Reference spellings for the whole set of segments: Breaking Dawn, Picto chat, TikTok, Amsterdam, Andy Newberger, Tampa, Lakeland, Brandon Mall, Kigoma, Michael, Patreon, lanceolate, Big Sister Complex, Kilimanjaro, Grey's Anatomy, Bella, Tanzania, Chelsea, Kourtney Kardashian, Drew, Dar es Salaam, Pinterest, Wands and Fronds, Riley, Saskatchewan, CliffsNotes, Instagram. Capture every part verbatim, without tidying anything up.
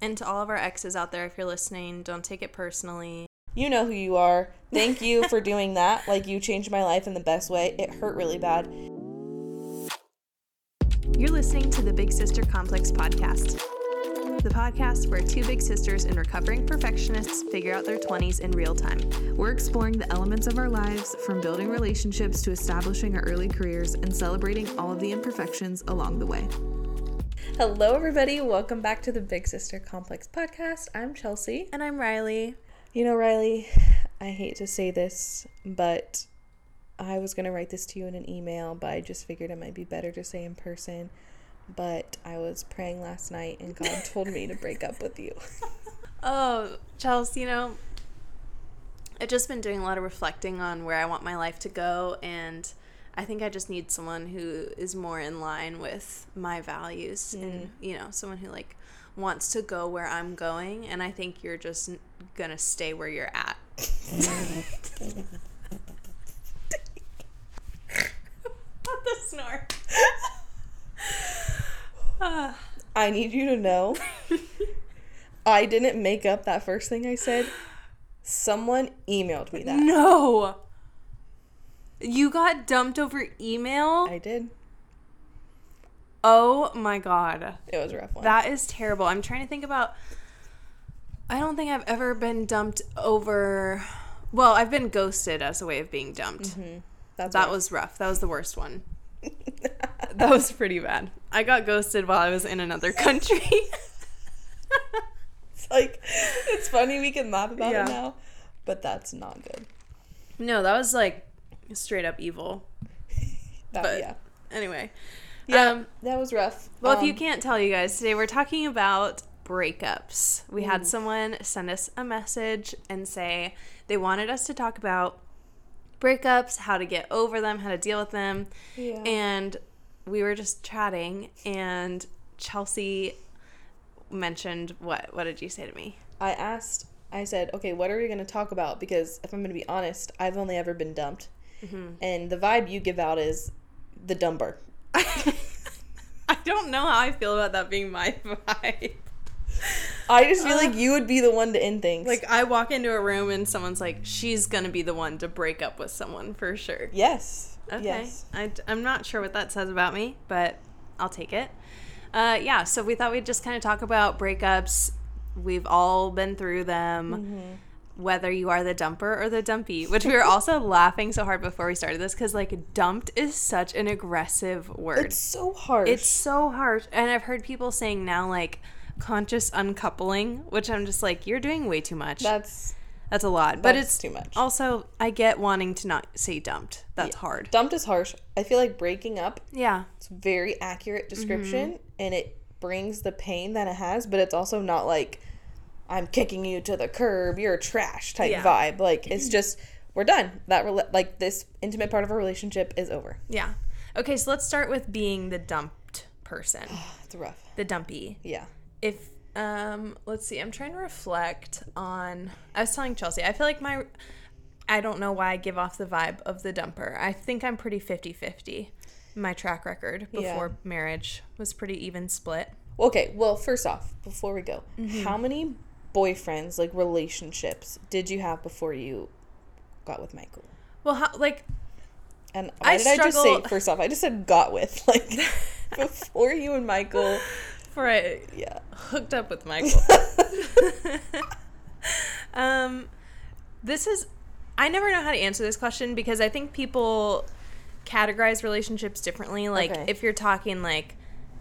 And to all of our exes out there, if you're listening, don't take it personally. You know who you are. Thank you for doing that. Like, you changed my life in the best way. It hurt really bad. You're listening to the Big Sister Complex podcast. The podcast where two big sisters and recovering perfectionists figure out their twenties in real time. We're exploring the elements of our lives, from building relationships to establishing our early careers and celebrating all of the imperfections along the way. Hello, everybody. Welcome back to the Big Sister Complex podcast. I'm Chelsea. And I'm Riley. You know, Riley, I hate to say this, but I was going to write this to you in an email, but I just figured it might be better to say in person. But I was praying last night, and God told me to break up with you. Oh, Chelsea, you know, I've just been doing a lot of reflecting on where I want my life to go, and I think I just need someone who is more in line with my values, mm. and, you know, someone who, like, wants to go where I'm going, and I think you're just going to stay where you're at. Not the snort. Uh, I need you to know I didn't make up that first thing I said. Someone emailed me that. No. You got dumped over email? I did. Oh my God. It was a rough one. That is terrible. I'm trying to think about, I don't think I've ever been dumped over. Well, I've been ghosted as a way of being dumped. Mm-hmm. That's that rough. was rough. That was the worst one. That was pretty bad. I got ghosted while I was in another country. It's like, it's funny we can laugh about yeah. it now, but that's not good. No, that was like straight up evil. That, but yeah. Anyway. Yeah, um, that was rough. Well, um, if you can't tell, you guys, today we're talking about breakups. We ooh. had someone send us a message and say they wanted us to talk about breakups, how to get over them, how to deal with them. Yeah. And we were just chatting, and Chelsea mentioned, what what did you say to me? I asked, I said, okay, what are we going to talk about? Because if I'm going to be honest, I've only ever been dumped. Mm-hmm. And the vibe you give out is the dumper. I don't know how I feel about that being my vibe. I just feel uh, like you would be the one to end things. Like, I walk into a room and someone's like, she's going to be the one to break up with someone for sure. Yes. Okay. Yes. I, I'm not sure what that says about me, but I'll take it. Uh, yeah, so we thought we'd just kind of talk about breakups. We've all been through them, mm-hmm. whether you are the dumper or the dumpy, which we were also laughing so hard before we started this because, like, dumped is such an aggressive word. It's so harsh. It's so harsh. And I've heard people saying now, like, conscious uncoupling, which I'm just like, you're doing way too much. That's that's a lot, but it's too much. Also, I get wanting to not say dumped. That's yeah. hard. Dumped is harsh. I feel like breaking up. Yeah, it's a very accurate description, mm-hmm. and it brings the pain that it has, but it's also not like I'm kicking you to the curb, you're trash type yeah. vibe. Like, it's just, we're done. That re- like this intimate part of our relationship is over. Yeah. Okay, so let's start with being the dumped person. It's rough. The dumpy. Yeah. If, um, let's see, I'm trying to reflect on, I was telling Chelsea, I feel like my, I don't know why I give off the vibe of the dumper. I think I'm pretty fifty-fifty. My track record before yeah. marriage was pretty even split. Okay, well, first off, before we go, mm-hmm. how many boyfriends, like, relationships did you have before you got with Michael? Well, how, like, and why I did struggle- I just say, first off, I just said got with, like, before you and Michael... Right. Yeah. Hooked up with Michael. um, this is, I never know how to answer this question because I think people categorize relationships differently. Like, okay. if you're talking, like,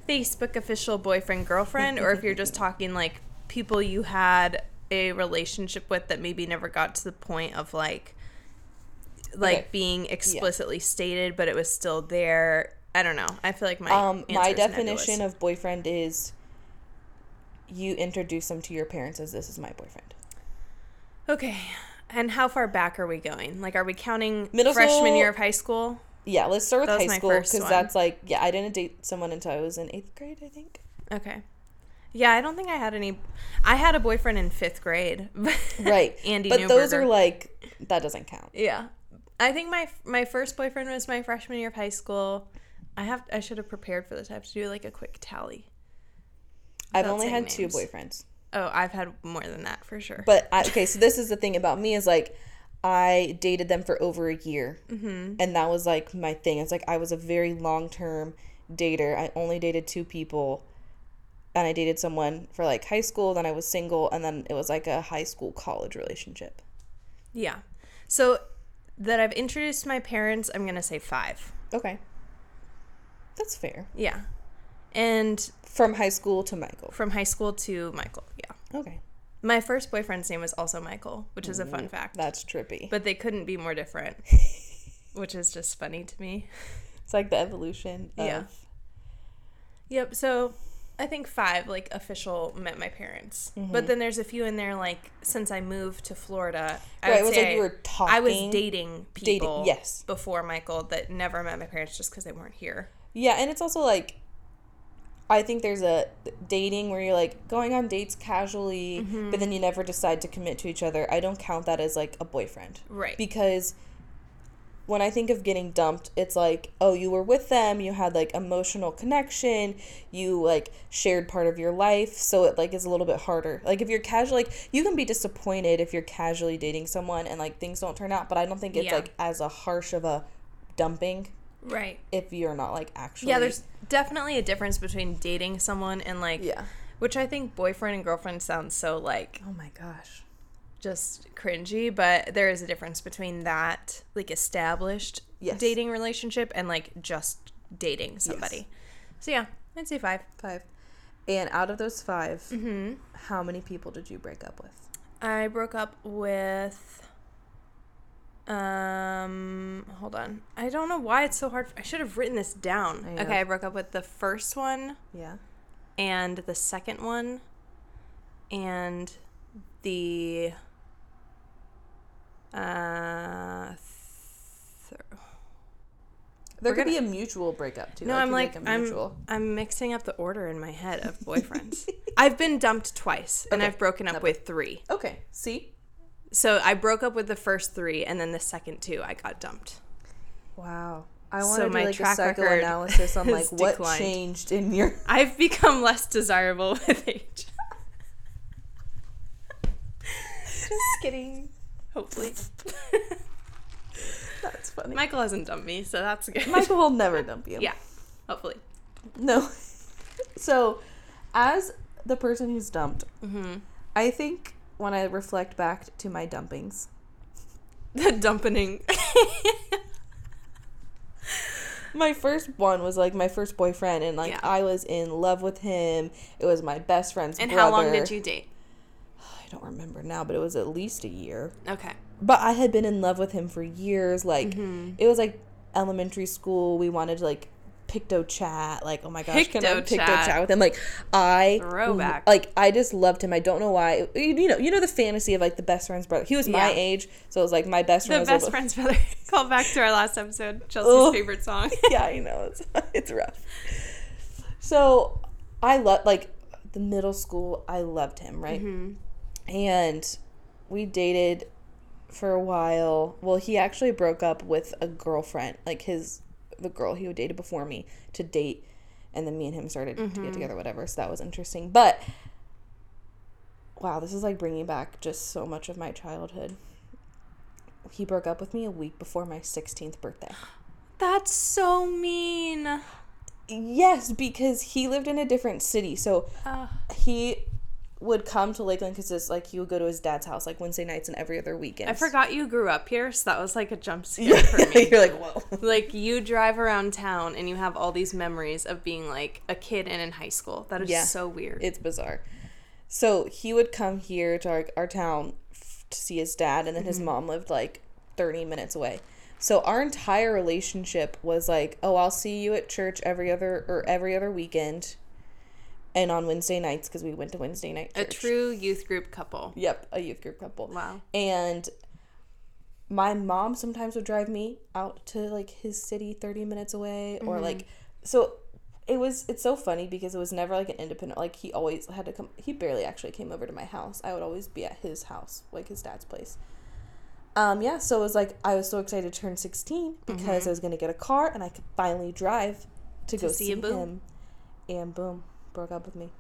Facebook official boyfriend, girlfriend, or if you're just talking, like, people you had a relationship with that maybe never got to the point of, like, like okay. being explicitly yeah. stated, but it was still there. I don't know. I feel like my um, my definition nebulous. of boyfriend is you introduce them to your parents as, this is my boyfriend. Okay. And how far back are we going? Like, are we counting middle freshman school, year of high school? Yeah, let's start with that high school because that's like, yeah, I didn't date someone until I was in eighth grade, I think. Okay. Yeah, I don't think I had any. I had a boyfriend in fifth grade. Right. Andy But Newberger. Those are like, that doesn't count. Yeah. I think my my first boyfriend was my freshman year of high school. I have. I should have prepared for this. I have to do, like, a quick tally. I've only had names. two boyfriends. Oh, I've had more than that for sure. But, I, okay, so this is the thing about me is, like, I dated them for over a year. Mm-hmm. And that was, like, my thing. It's, like, I was a very long-term dater. I only dated two people. And I dated someone for, like, high school. Then I was single. And then it was, like, a high school-college relationship. Yeah. So, that I've introduced my parents, I'm going to say five. Okay. That's fair. Yeah. And from high school to Michael. From high school to Michael, yeah. Okay. My first boyfriend's name was also Michael, which is Ooh, a fun fact. That's trippy. But they couldn't be more different, which is just funny to me. It's like the evolution of... Yeah. Yep, so I think five, like, official met my parents. Mm-hmm. But then there's a few in there, like, since I moved to Florida, I right, would it was say like I, you were talking. I was dating people dating, yes. before Michael that never met my parents just because they weren't here. Yeah, and it's also, like... I think there's a dating where you're, like, going on dates casually, mm-hmm. but then you never decide to commit to each other. I don't count that as, like, a boyfriend. Right. Because when I think of getting dumped, it's like, oh, you were with them. You had, like, emotional connection. You, like, shared part of your life. So it, like, is a little bit harder. Like, if you're casual, like, you can be disappointed if you're casually dating someone and, like, things don't turn out. But I don't think it's, yeah. like, as a harsh of a dumping. Right. If you're not, like, actually... Yeah, there's definitely a difference between dating someone and, like... Yeah. Which I think boyfriend and girlfriend sounds so, like... Oh, my gosh. Just cringy, but there is a difference between that, like, established yes. dating relationship and, like, just dating somebody. Yes. So, yeah, I'd say five. Five. And out of those five, mm-hmm. how many people did you break up with? I broke up with... Um, hold on. I don't know why it's so hard. I should have written this down. I okay, I broke up with the first one. Yeah. And the second one. And the, uh, th- there could gonna, be a mutual breakup, too. No, like I'm like, like I'm, mutual. I'm mixing up the order in my head of boyfriends. I've been dumped twice, okay. and I've broken up Nope. with three. Okay, see? So I broke up with the first three, and then the second two, I got dumped. Wow. I want so to do, like, a psychoanalysis on, like, what declined. Changed in your... I've become less desirable with age. Just kidding. Hopefully. That's funny. Michael hasn't dumped me, so that's good. Michael will never dump you. Yeah. Hopefully. No. So, as the person who's dumped, mm-hmm. I think... when I reflect back to my dumpings. The dumpening. My first one was, like, my first boyfriend, and, like, yeah. I was in love with him. It was my best friend's and brother. And how long did you date? I don't remember now, but it was at least a year. Okay. But I had been in love with him for years. Like, mm-hmm. it was, like, elementary school. We wanted, like, Picto chat, like, oh my gosh, can I picto chat with him? Like, I throwback, like, I just loved him. I don't know why. You, you know, you know the fantasy of, like, the best friend's brother. He was my yeah. age, so it was like my best friend. The was best friend's brother. Call back to our last episode, Chelsea's oh. favorite song. Yeah, I know it's it's rough. So I love, like, the middle school. I loved him, right? Mm-hmm. And we dated for a while. Well, he actually broke up with a girlfriend, like his. the girl he dated before me to date, and then me and him started mm-hmm. to get together, whatever, so that was interesting. But wow, this is, like, bringing back just so much of my childhood. He broke up with me a week before my sixteenth birthday. That's so mean. Yes, because he lived in a different city, so uh. he would come to Lakeland because it's, like, he would go to his dad's house, like, Wednesday nights and every other weekend. I forgot you grew up here, so that was, like, a jump scare for me. You're like, whoa. Like, you drive around town and you have all these memories of being, like, a kid and in high school. That is yeah, so weird. It's bizarre. So he would come here to our, our town f- to see his dad, and then mm-hmm. his mom lived, like, thirty minutes away. So our entire relationship was like, oh, I'll see you at church every other or every other weekend. And on Wednesday nights, because we went to Wednesday night church. A true youth group couple. Yep, a youth group couple. Wow. And my mom sometimes would drive me out to, like, his city thirty minutes away. Mm-hmm. Or, like, so it was, it's so funny because it was never, like, an independent, like, he always had to come, he barely actually came over to my house. I would always be at his house, like, his dad's place. Um, yeah, so it was, like, I was so excited to turn sixteen because mm-hmm. I was going to get a car and I could finally drive to, to go see, see him. And boom. Broke up with me.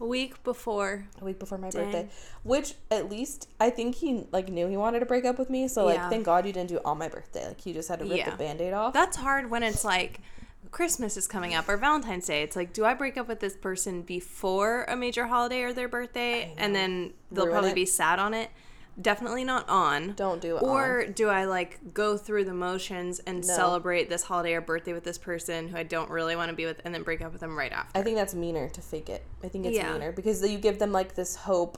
A week before. A week before my Dang. birthday. Which, at least, I think he, like, knew he wanted to break up with me. So, like, yeah. thank God you didn't do it on my birthday. Like, you just had to rip yeah. the Band-Aid off. That's hard when it's, like, Christmas is coming up or Valentine's Day. It's like, do I break up with this person before a major holiday or their birthday? And then they'll Ruin probably it. be sad on it. Definitely not on. Don't do it Or on. do I, like, go through the motions and no. celebrate this holiday or birthday with this person who I don't really want to be with and then break up with them right after? I think that's meaner to fake it. I think it's yeah. meaner because you give them, like, this hope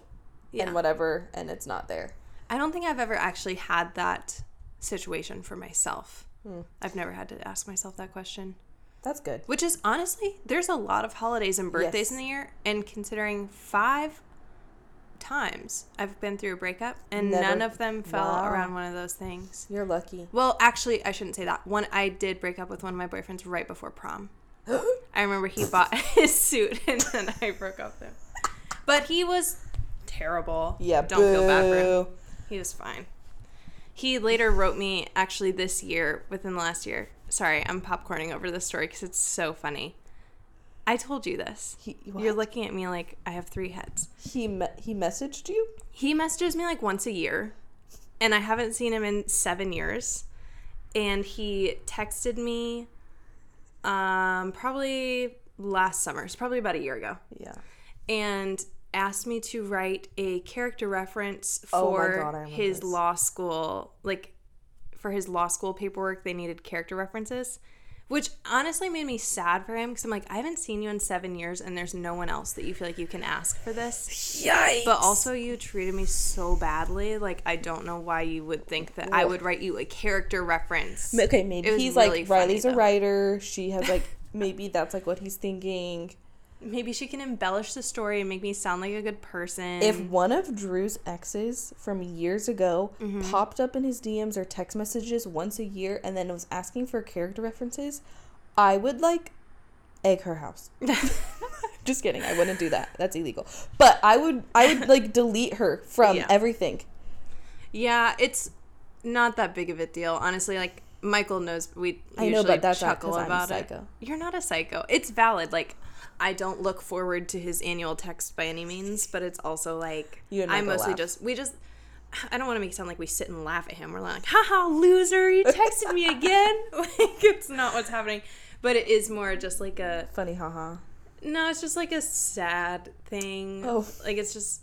yeah. and whatever, and it's not there. I don't think I've ever actually had that situation for myself. Hmm. I've never had to ask myself that question. That's good. Which is, honestly, there's a lot of holidays and birthdays yes. in the year, and considering five times I've been through a breakup, and Never. none of them fell wow. around one of those things. You're lucky. Well, actually, I shouldn't say that. One, I did break up with one of my boyfriends right before prom. I remember he bought his suit, and then I broke up with him. But he was terrible. Yeah, Don't boo. feel bad for him. He was fine. He later wrote me, actually this year, within the last year, sorry, I'm popcorning over this story because it's so funny. I told you this. He, You're looking at me like I have three heads. He me- he messaged you? He messages me like once a year, and I haven't seen him in seven years. And he texted me um, probably last summer. It's probably about a year ago. Yeah. And asked me to write a character reference for oh my God, his this. law school, like for his law school paperwork, they needed character references. Which honestly made me sad for him because I'm like, I haven't seen you in seven years and there's no one else that you feel like you can ask for this. Yikes! But also you treated me so badly. Like, I don't know why you would think that Ugh. I would write you a character reference. Okay, maybe he's really like, Riley's funny, a writer. She has like, maybe that's like what he's thinking. Maybe she can embellish the story and make me sound like a good person. If one of Drew's exes from years ago mm-hmm. popped up in his D Ms or text messages once a year and then was asking for character references, I would, like, egg her house. Just kidding. I wouldn't do that. That's illegal. But I would, I would like, delete her from yeah. everything. Yeah, it's not that big of a deal. Honestly, like, Michael knows we I usually know, but that's chuckle not about I'm a psycho. it. You're not a psycho. It's valid, like... I don't look forward to his annual text by any means, but it's also like I mostly laugh. just we just I don't want to make it sound like we sit and laugh at him. We're like, haha, loser, you texted me again. Like, it's not what's happening, but it is more just like a funny haha. No, it's just like a sad thing. Oh, like it's just.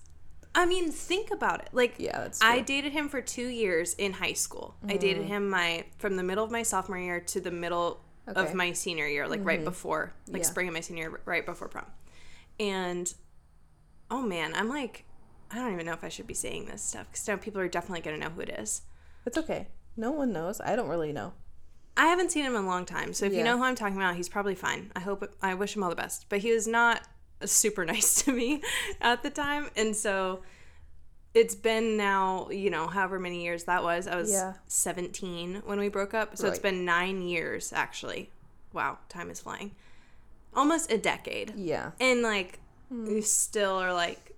I mean, think about it. Like, yeah, that's true. I dated him for two years in high school. Mm. I dated him my from the middle of my sophomore year to the middle. Okay. Of my senior year, like mm-hmm. right before, like yeah. spring of my senior year, right before prom. And, oh man, I'm like, I don't even know if I should be saying this stuff because now people are definitely going to know who it is. It's okay. No one knows. I don't really know. I haven't seen him in a long time. So if yeah. you know who I'm talking about, he's probably fine. I hope, I wish him all the best. But he was not super nice to me at the time. And so it's been now, you know, however many years that was. I was yeah. seventeen when we broke up. So right. it's been nine years, actually. Wow, time is flying. Almost a decade. Yeah. And, like, mm. we still are, like,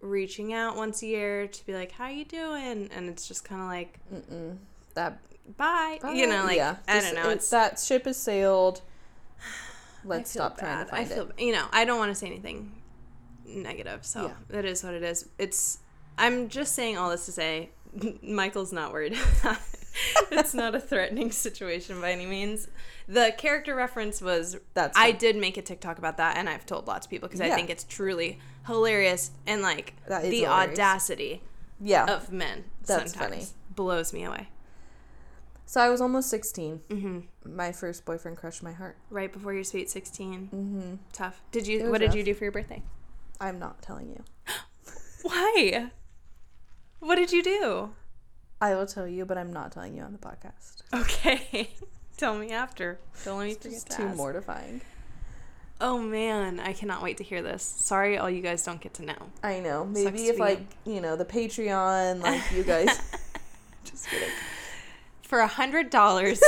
reaching out once a year to be like, how you doing? And it's just kind of like, Mm-mm. that bye. bye. You know, like, yeah. I don't know. It's, it's that ship has sailed. Let's stop bad. trying to find I feel, it. You know, I don't want to say anything negative. So yeah. it is what it is. It's... I'm just saying all this to say Michael's not worried. It's not a threatening situation by any means. The character reference was That's I did make a TikTok about that, and I've told lots of people because yeah. I think it's truly hilarious and, like, the hilarious. audacity yeah. of men That's sometimes funny. blows me away. So I was almost sixteen. Mm-hmm. My first boyfriend crushed my heart. Right before your sweet sixteen. Mm-hmm. Tough. Did you? What rough. did you do for your birthday? I'm not telling you. Why? What did you do? I will tell you, but I'm not telling you on the podcast. Okay. Tell me after. Don't let me forget to ask. It's too mortifying. Oh, man. I cannot wait to hear this. Sorry all you guys don't get to know. I know. Maybe if, like, you know, the Patreon, like, you guys. Just kidding. For one hundred dollars.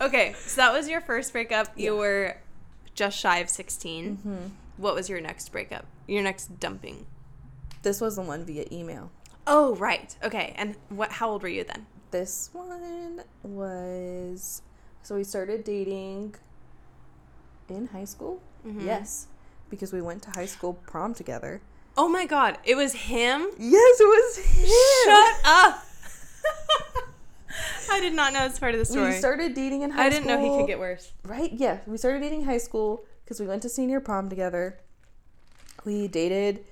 Okay. So that was your first breakup. You yeah. were just shy of sixteen. Mm-hmm. What was your next breakup? Your next dumping? This was the one via email. Oh, right. Okay. And what? How old were you then? This one was... So we started dating in high school. Mm-hmm. Yes, because we went to high school prom together. Oh my God, it was him? Yes, it was him. Shut up. I did not know it's part of the story. We started dating in high school. I didn't school. know he could get worse. Right? Yeah, we started dating high school because we went to senior prom together. We dated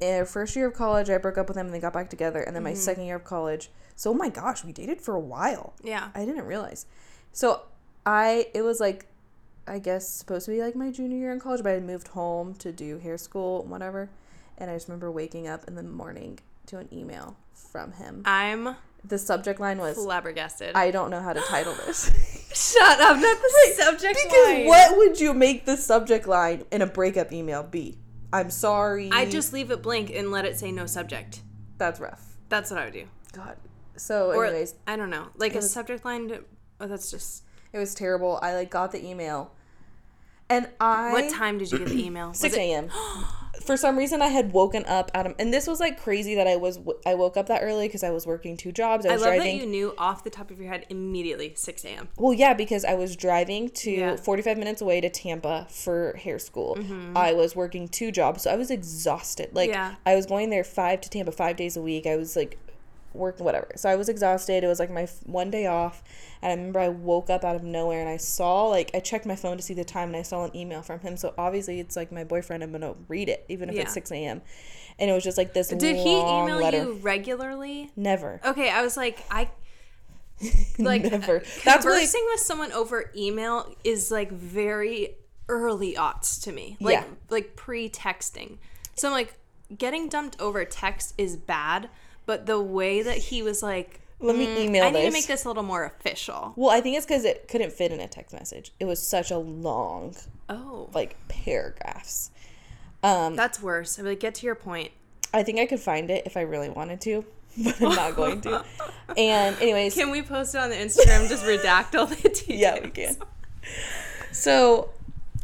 in our first year of college. I broke up with him and then got back together. And then mm-hmm. my second year of college. So, oh my gosh, we dated for a while. Yeah. I didn't realize. So, I, it was like, I guess, supposed to be like my junior year in college, but I had moved home to do hair school and whatever. And I just remember waking up in the morning to an email from him. I'm... The subject line was... Flabbergasted. I don't know how to title this. Shut up, not the right, subject because line. Because what would you make the subject line in a breakup email be? I'm sorry. I just leave it blank and let it say no subject. That's rough. That's what I would do. God. So, or, anyways. I don't know. Like a was, subject line... To, oh, that's just... It was terrible. I, like, got the email. And I... What time did you get the email? six a.m. For some reason, I had woken up out of, and this was like crazy that I was I woke up that early because I was working two jobs. I, was I love driving. That you knew off the top of your head immediately six a.m. Well, yeah, because I was driving to yeah. forty-five minutes away to Tampa for hair school. Mm-hmm. I was working two jobs, so I was exhausted. Like yeah. I was going there five to Tampa five days a week. I was like working whatever, so I was exhausted. It was like my one day off, and I remember I woke up out of nowhere and I saw like I checked my phone to see the time and I saw an email from him. So obviously it's like my boyfriend. I'm gonna read it even if yeah. it's six a.m. And it was just like this. Did long he email letter. You regularly? Never. Okay, I was like I like never. That's conversing really... with someone over email is like very early aughts to me. Like yeah. like pre-texting. So I'm like getting dumped over text is bad. But the way that he was like, let me mm, email I this. I need to make this a little more official. Well, I think it's because it couldn't fit in a text message. It was such a long, oh, like paragraphs. Um, That's worse. I mean, like, get to your point. I think I could find it if I really wanted to, but I'm not going to. And anyways. Can we post it on the Instagram? Just redact all the details. Yeah, we can. So...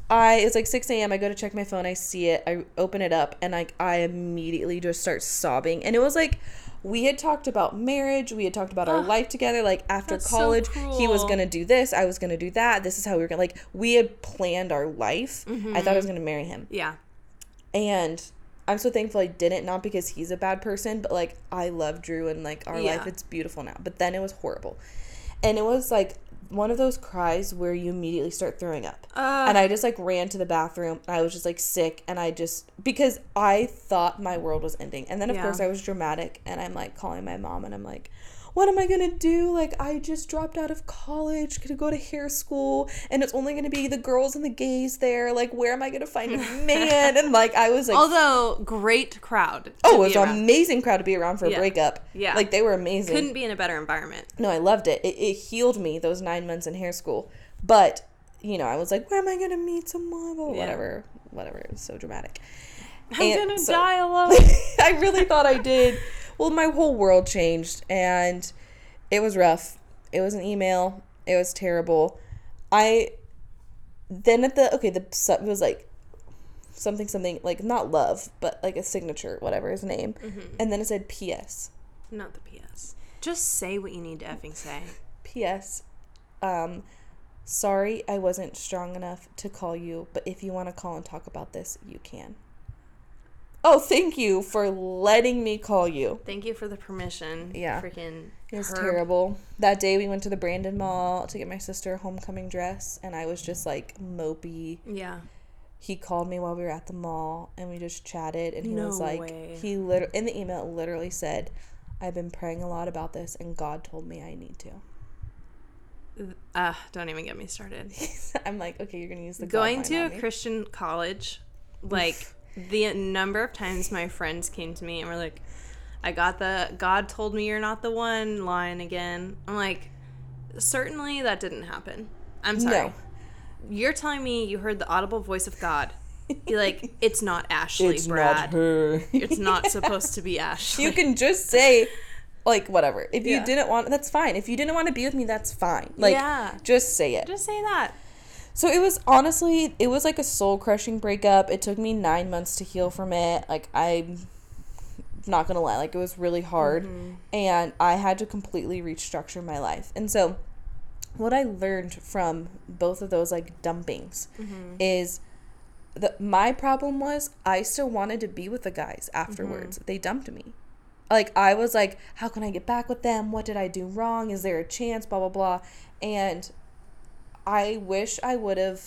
I it's like six a.m. I go to check my phone. I see it. I open it up, and like I immediately just start sobbing. And it was like we had talked about marriage. We had talked about Ugh, our life together. Like after college, so he was gonna do this. I was gonna do that. This is how we were gonna like we had planned our life. Mm-hmm. I thought I was gonna marry him. Yeah, and I'm so thankful I didn't. Not because he's a bad person, but like I love Drew and like our yeah. life. It's beautiful now. But then it was horrible, and it was like. One of those cries where you immediately start throwing up. Uh, and I just, like, ran to the bathroom. And I was just, like, sick. And I just... Because I thought my world was ending. And then, of yeah. course, I was dramatic. And I'm, like, calling my mom. And I'm like, what am I going to do? Like, I just dropped out of college to go to hair school. And it's only going to be the girls and the gays there. Like, where am I going to find a man? And, like, I was, like... Although, great crowd. Oh, it was around. An amazing crowd to be around for a yeah. breakup. Yeah. Like, they were amazing. Couldn't be in a better environment. No, I loved it. It, it healed me, those nine months in hair school, but you know I was like, where am I gonna meet someone? Well, yeah. whatever whatever it was so dramatic. I'm and gonna so, die alone. I really thought I did. Well, my whole world changed, and it was rough. It was an email. It was terrible. I then at the okay the it was like something something like not love but like a signature whatever his name. Mm-hmm. And then it said P S Not the P S Just say what you need to effing say. P S Um, sorry I wasn't strong enough to call you, but if you want to call and talk about this, you can. Oh, thank you for letting me call you. Thank you for the permission. Yeah. Freaking It was herb. Terrible. That day we went to the Brandon Mall to get my sister a homecoming dress, and I was just, like, mopey. Yeah. He called me while we were at the mall, and we just chatted, and he no was like, way. he literally, in the email, literally said, I've been praying a lot about this, and God told me I need to. Uh, don't even get me started. I'm like, okay, you're gonna use the going to a Christian college. Like the number of times my friends came to me and were like, I got the God told me you're not the one line again. I'm like, certainly that didn't happen. I'm sorry. No. You're telling me you heard the audible voice of God. You're like, it's not Ashley, it's Brad. Not her. It's not yeah. supposed to be Ashley. You can just say. Like, whatever. If yeah. you didn't want... That's fine. If you didn't want to be with me, that's fine. Like, yeah. just say it. Just say that. So it was honestly... It was like a soul-crushing breakup. It took me nine months to heal from it. Like, I'm not going to lie. Like, it was really hard. Mm-hmm. And I had to completely restructure my life. And so what I learned from both of those, like, dumpings mm-hmm. is that my problem was I still wanted to be with the guys afterwards. Mm-hmm. They dumped me. Like, I was like, how can I get back with them? What did I do wrong? Is there a chance? Blah, blah, blah. And I wish I would have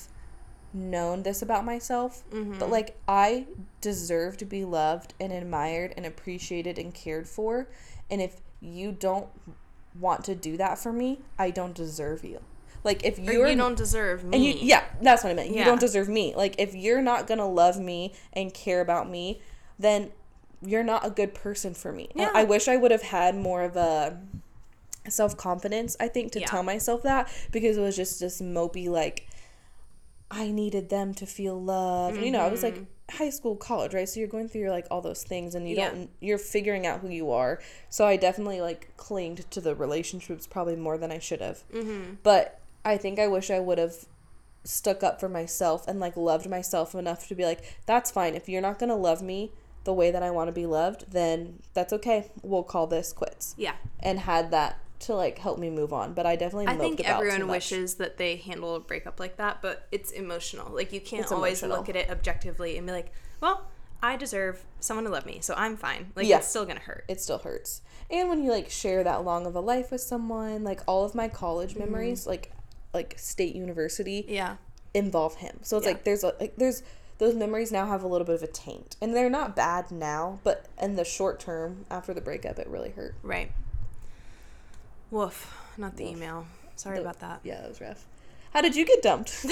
known this about myself. Mm-hmm. But, like, I deserve to be loved and admired and appreciated and cared for. And if you don't want to do that for me, I don't deserve you. Like, if you're... Or you don't deserve me. And you, yeah, that's what I meant. Yeah. You don't deserve me. Like, if you're not going to love me and care about me, then... you're not a good person for me. Yeah. I wish I would have had more of a self-confidence, I think, to yeah. tell myself that, because it was just this mopey, like, I needed them to feel love. Mm-hmm. You know, I was, like, high school, college, right? So you're going through, like, all those things, and you yeah. don't, you're figuring out who you are. So I definitely, like, clinged to the relationships probably more than I should have. Mm-hmm. But I think I wish I would have stuck up for myself and, like, loved myself enough to be like, that's fine. If you're not going to love me the way that I want to be loved, then that's okay. We'll call this quits. Yeah. And had that to, like, help me move on. But I definitely moped about too much. I think everyone wishes that they handle a breakup like that, but it's emotional. Like, you can't always look at it objectively and be like, well, I deserve someone to love me, so I'm fine. Like, yeah. it's still gonna hurt. It still hurts. And when you, like, share that long of a life with someone, like, all of my college mm-hmm. memories, like, like State University, yeah, involve him. So it's yeah. like there's a, like there's. Those memories now have a little bit of a taint. And they're not bad now, but in the short term, after the breakup, it really hurt. Right. Woof. Not the Woof. Email. Sorry the, about that. Yeah, that was rough. How did you get dumped?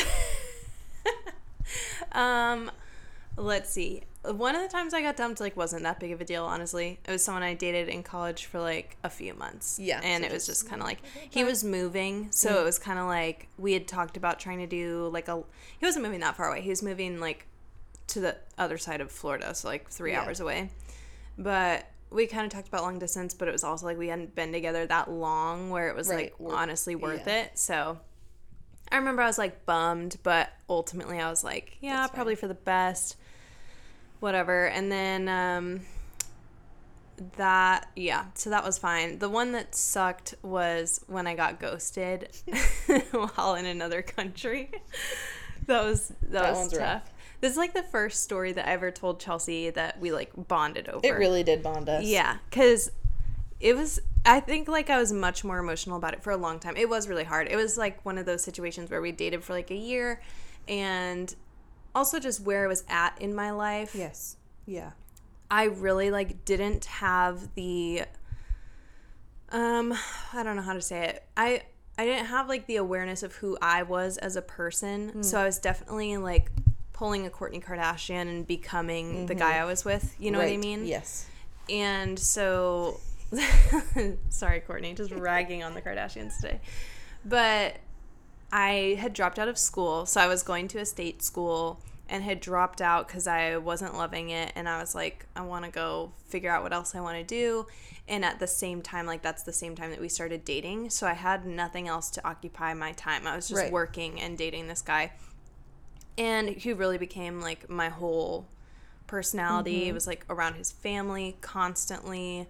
um, let's see. One of the times I got dumped, like, wasn't that big of a deal, honestly. It was someone I dated in college for, like, a few months. Yeah. And so it was just kind of like, he was moving, so mm-hmm. it was kind of like, we had talked about trying to do, like, a, he wasn't moving that far away. He was moving, like, to the other side of Florida, so, like, three yeah. hours away. But we kind of talked about long distance, but it was also, like, we hadn't been together that long where it was, right. like, honestly worth yeah. it. So I remember I was, like, bummed, but ultimately I was like, yeah, that's probably fine. For the best, whatever. And then um, that, yeah, so that was fine. The one that sucked was when I got ghosted while in another country. That was, that that was tough. Rough. This is, like, the first story that I ever told Chelsea that we, like, bonded over. It really did bond us. Yeah, because it was, I think, like, I was much more emotional about it for a long time. It was really hard. It was, like, one of those situations where we dated for, like, a year, and also just where I was at in my life. Yes. Yeah. I really, like, didn't have the, um, I don't know how to say it. I... I didn't have, like, the awareness of who I was as a person, mm. so I was definitely, like, pulling a Kourtney Kardashian and becoming mm-hmm. the guy I was with, you know right. what I mean? Yes. And so, sorry, Kourtney, just ragging on the Kardashians today, but I had dropped out of school, so I was going to a state school and had dropped out because I wasn't loving it, and I was like, I want to go figure out what else I want to do. And at the same time, like, that's the same time that we started dating, so I had nothing else to occupy my time. I was just right. working and dating this guy, and he really became, like, my whole personality. Mm-hmm. It was, like, around his family constantly.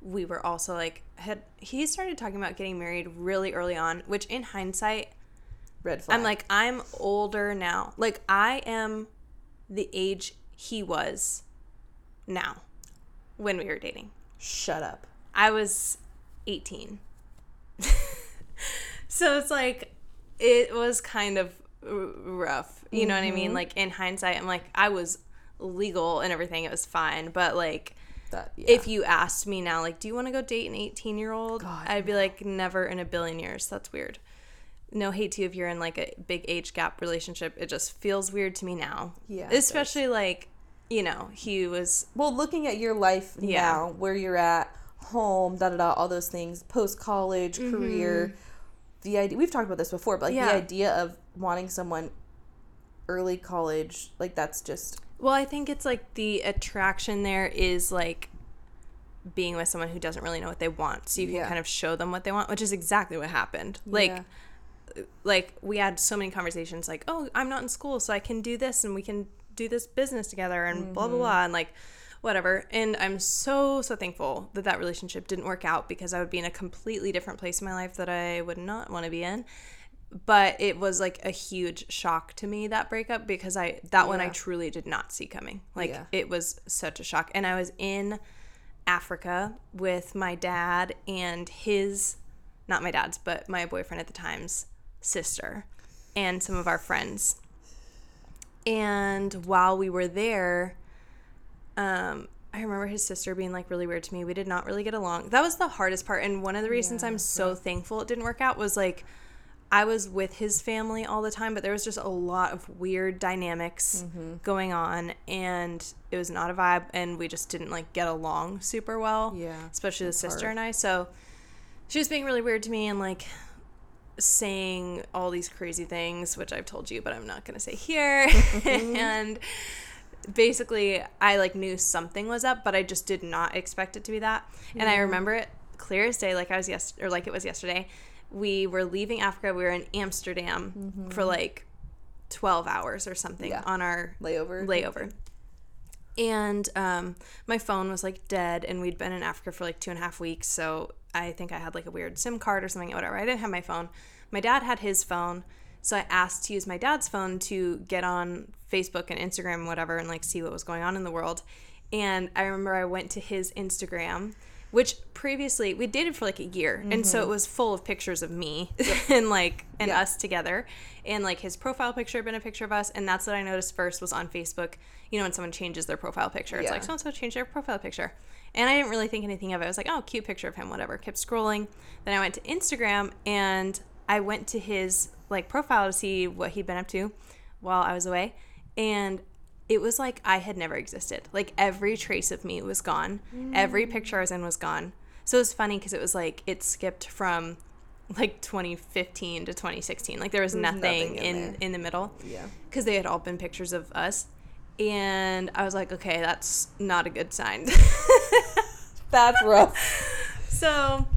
We were also, like, had he started talking about getting married really early on, which in hindsight, red flag. I'm like, I'm older now. Like, I am the age he was now when we were dating. Shut up. I was eighteen. So it's like, it was kind of rough. You mm-hmm. know what I mean? Like, in hindsight, I'm like, I was legal and everything. It was fine. But, like, that, yeah. if you asked me now, like, do you want to go date an eighteen-year-old? God, I'd be no. like, never in a billion years. That's weird. No hate to you if you're in, like, a big age gap relationship. It just feels weird to me now. Yeah. Especially, like, you know, he was... Well, looking at your life yeah. now, where you're at, home, da-da-da, all those things, post-college, mm-hmm. career, the idea... We've talked about this before, but, like, yeah. the idea of wanting someone early college, like, that's just... Well, I think it's, like, the attraction there is, like, being with someone who doesn't really know what they want, so you can yeah. kind of show them what they want, which is exactly what happened. Like... Yeah. Like, we had so many conversations, like, oh, I'm not in school, so I can do this, and we can do this business together, and mm-hmm. blah, blah, blah. And, like, whatever. And I'm so, so thankful that that relationship didn't work out, because I would be in a completely different place in my life that I would not want to be in. But it was like a huge shock to me, that breakup, because I that yeah. one I truly did not see coming. Like yeah. it was such a shock. And I was in Africa with my dad and his, not my dad's, but my boyfriend at the time's sister and some of our friends. And while we were there, um, I remember his sister being like really weird to me. We did not really get along. That was the hardest part. And one of the reasons yeah, I'm so right. thankful it didn't work out was like, I was with his family all the time, but there was just a lot of weird dynamics mm-hmm. going on, and it was not a vibe, and we just didn't, like, get along super well, yeah, especially the sister hard. And I. So she was being really weird to me and, like, saying all these crazy things, which I've told you, but I'm not going to say here. And basically I, like, knew something was up, but I just did not expect it to be that. Mm-hmm. And I remember it clear as day, like I was yes- or like it was yesterday. We were leaving Africa. We were in Amsterdam mm-hmm. for like twelve hours or something yeah. on our layover. Layover. And um, my phone was like dead, and we'd been in Africa for like two and a half weeks. So I think I had like a weird SIM card or something, whatever. I didn't have my phone. My dad had his phone. So I asked to use my dad's phone to get on Facebook and Instagram and whatever and like see what was going on in the world. And I remember I went to his Instagram, which previously we dated for like a year. Mm-hmm. And so it was full of pictures of me yep. and like and yep. us together. And like his profile picture had been a picture of us. And that's what I noticed first was on Facebook. You know, when someone changes their profile picture, yeah. it's like so-and-so changed their profile picture. And I didn't really think anything of it. I was like, oh, cute picture of him, whatever. Kept scrolling. Then I went to Instagram, and I went to his like profile to see what he'd been up to while I was away. And it was like I had never existed. Like, every trace of me was gone. Mm. Every picture I was in was gone. So it was funny because it was like it skipped from, like, twenty fifteen to twenty sixteen. Like, there was nothing, nothing in, in, in the middle. Yeah. Because they had all been pictures of us. And I was like, okay, that's not a good sign. That's rough. So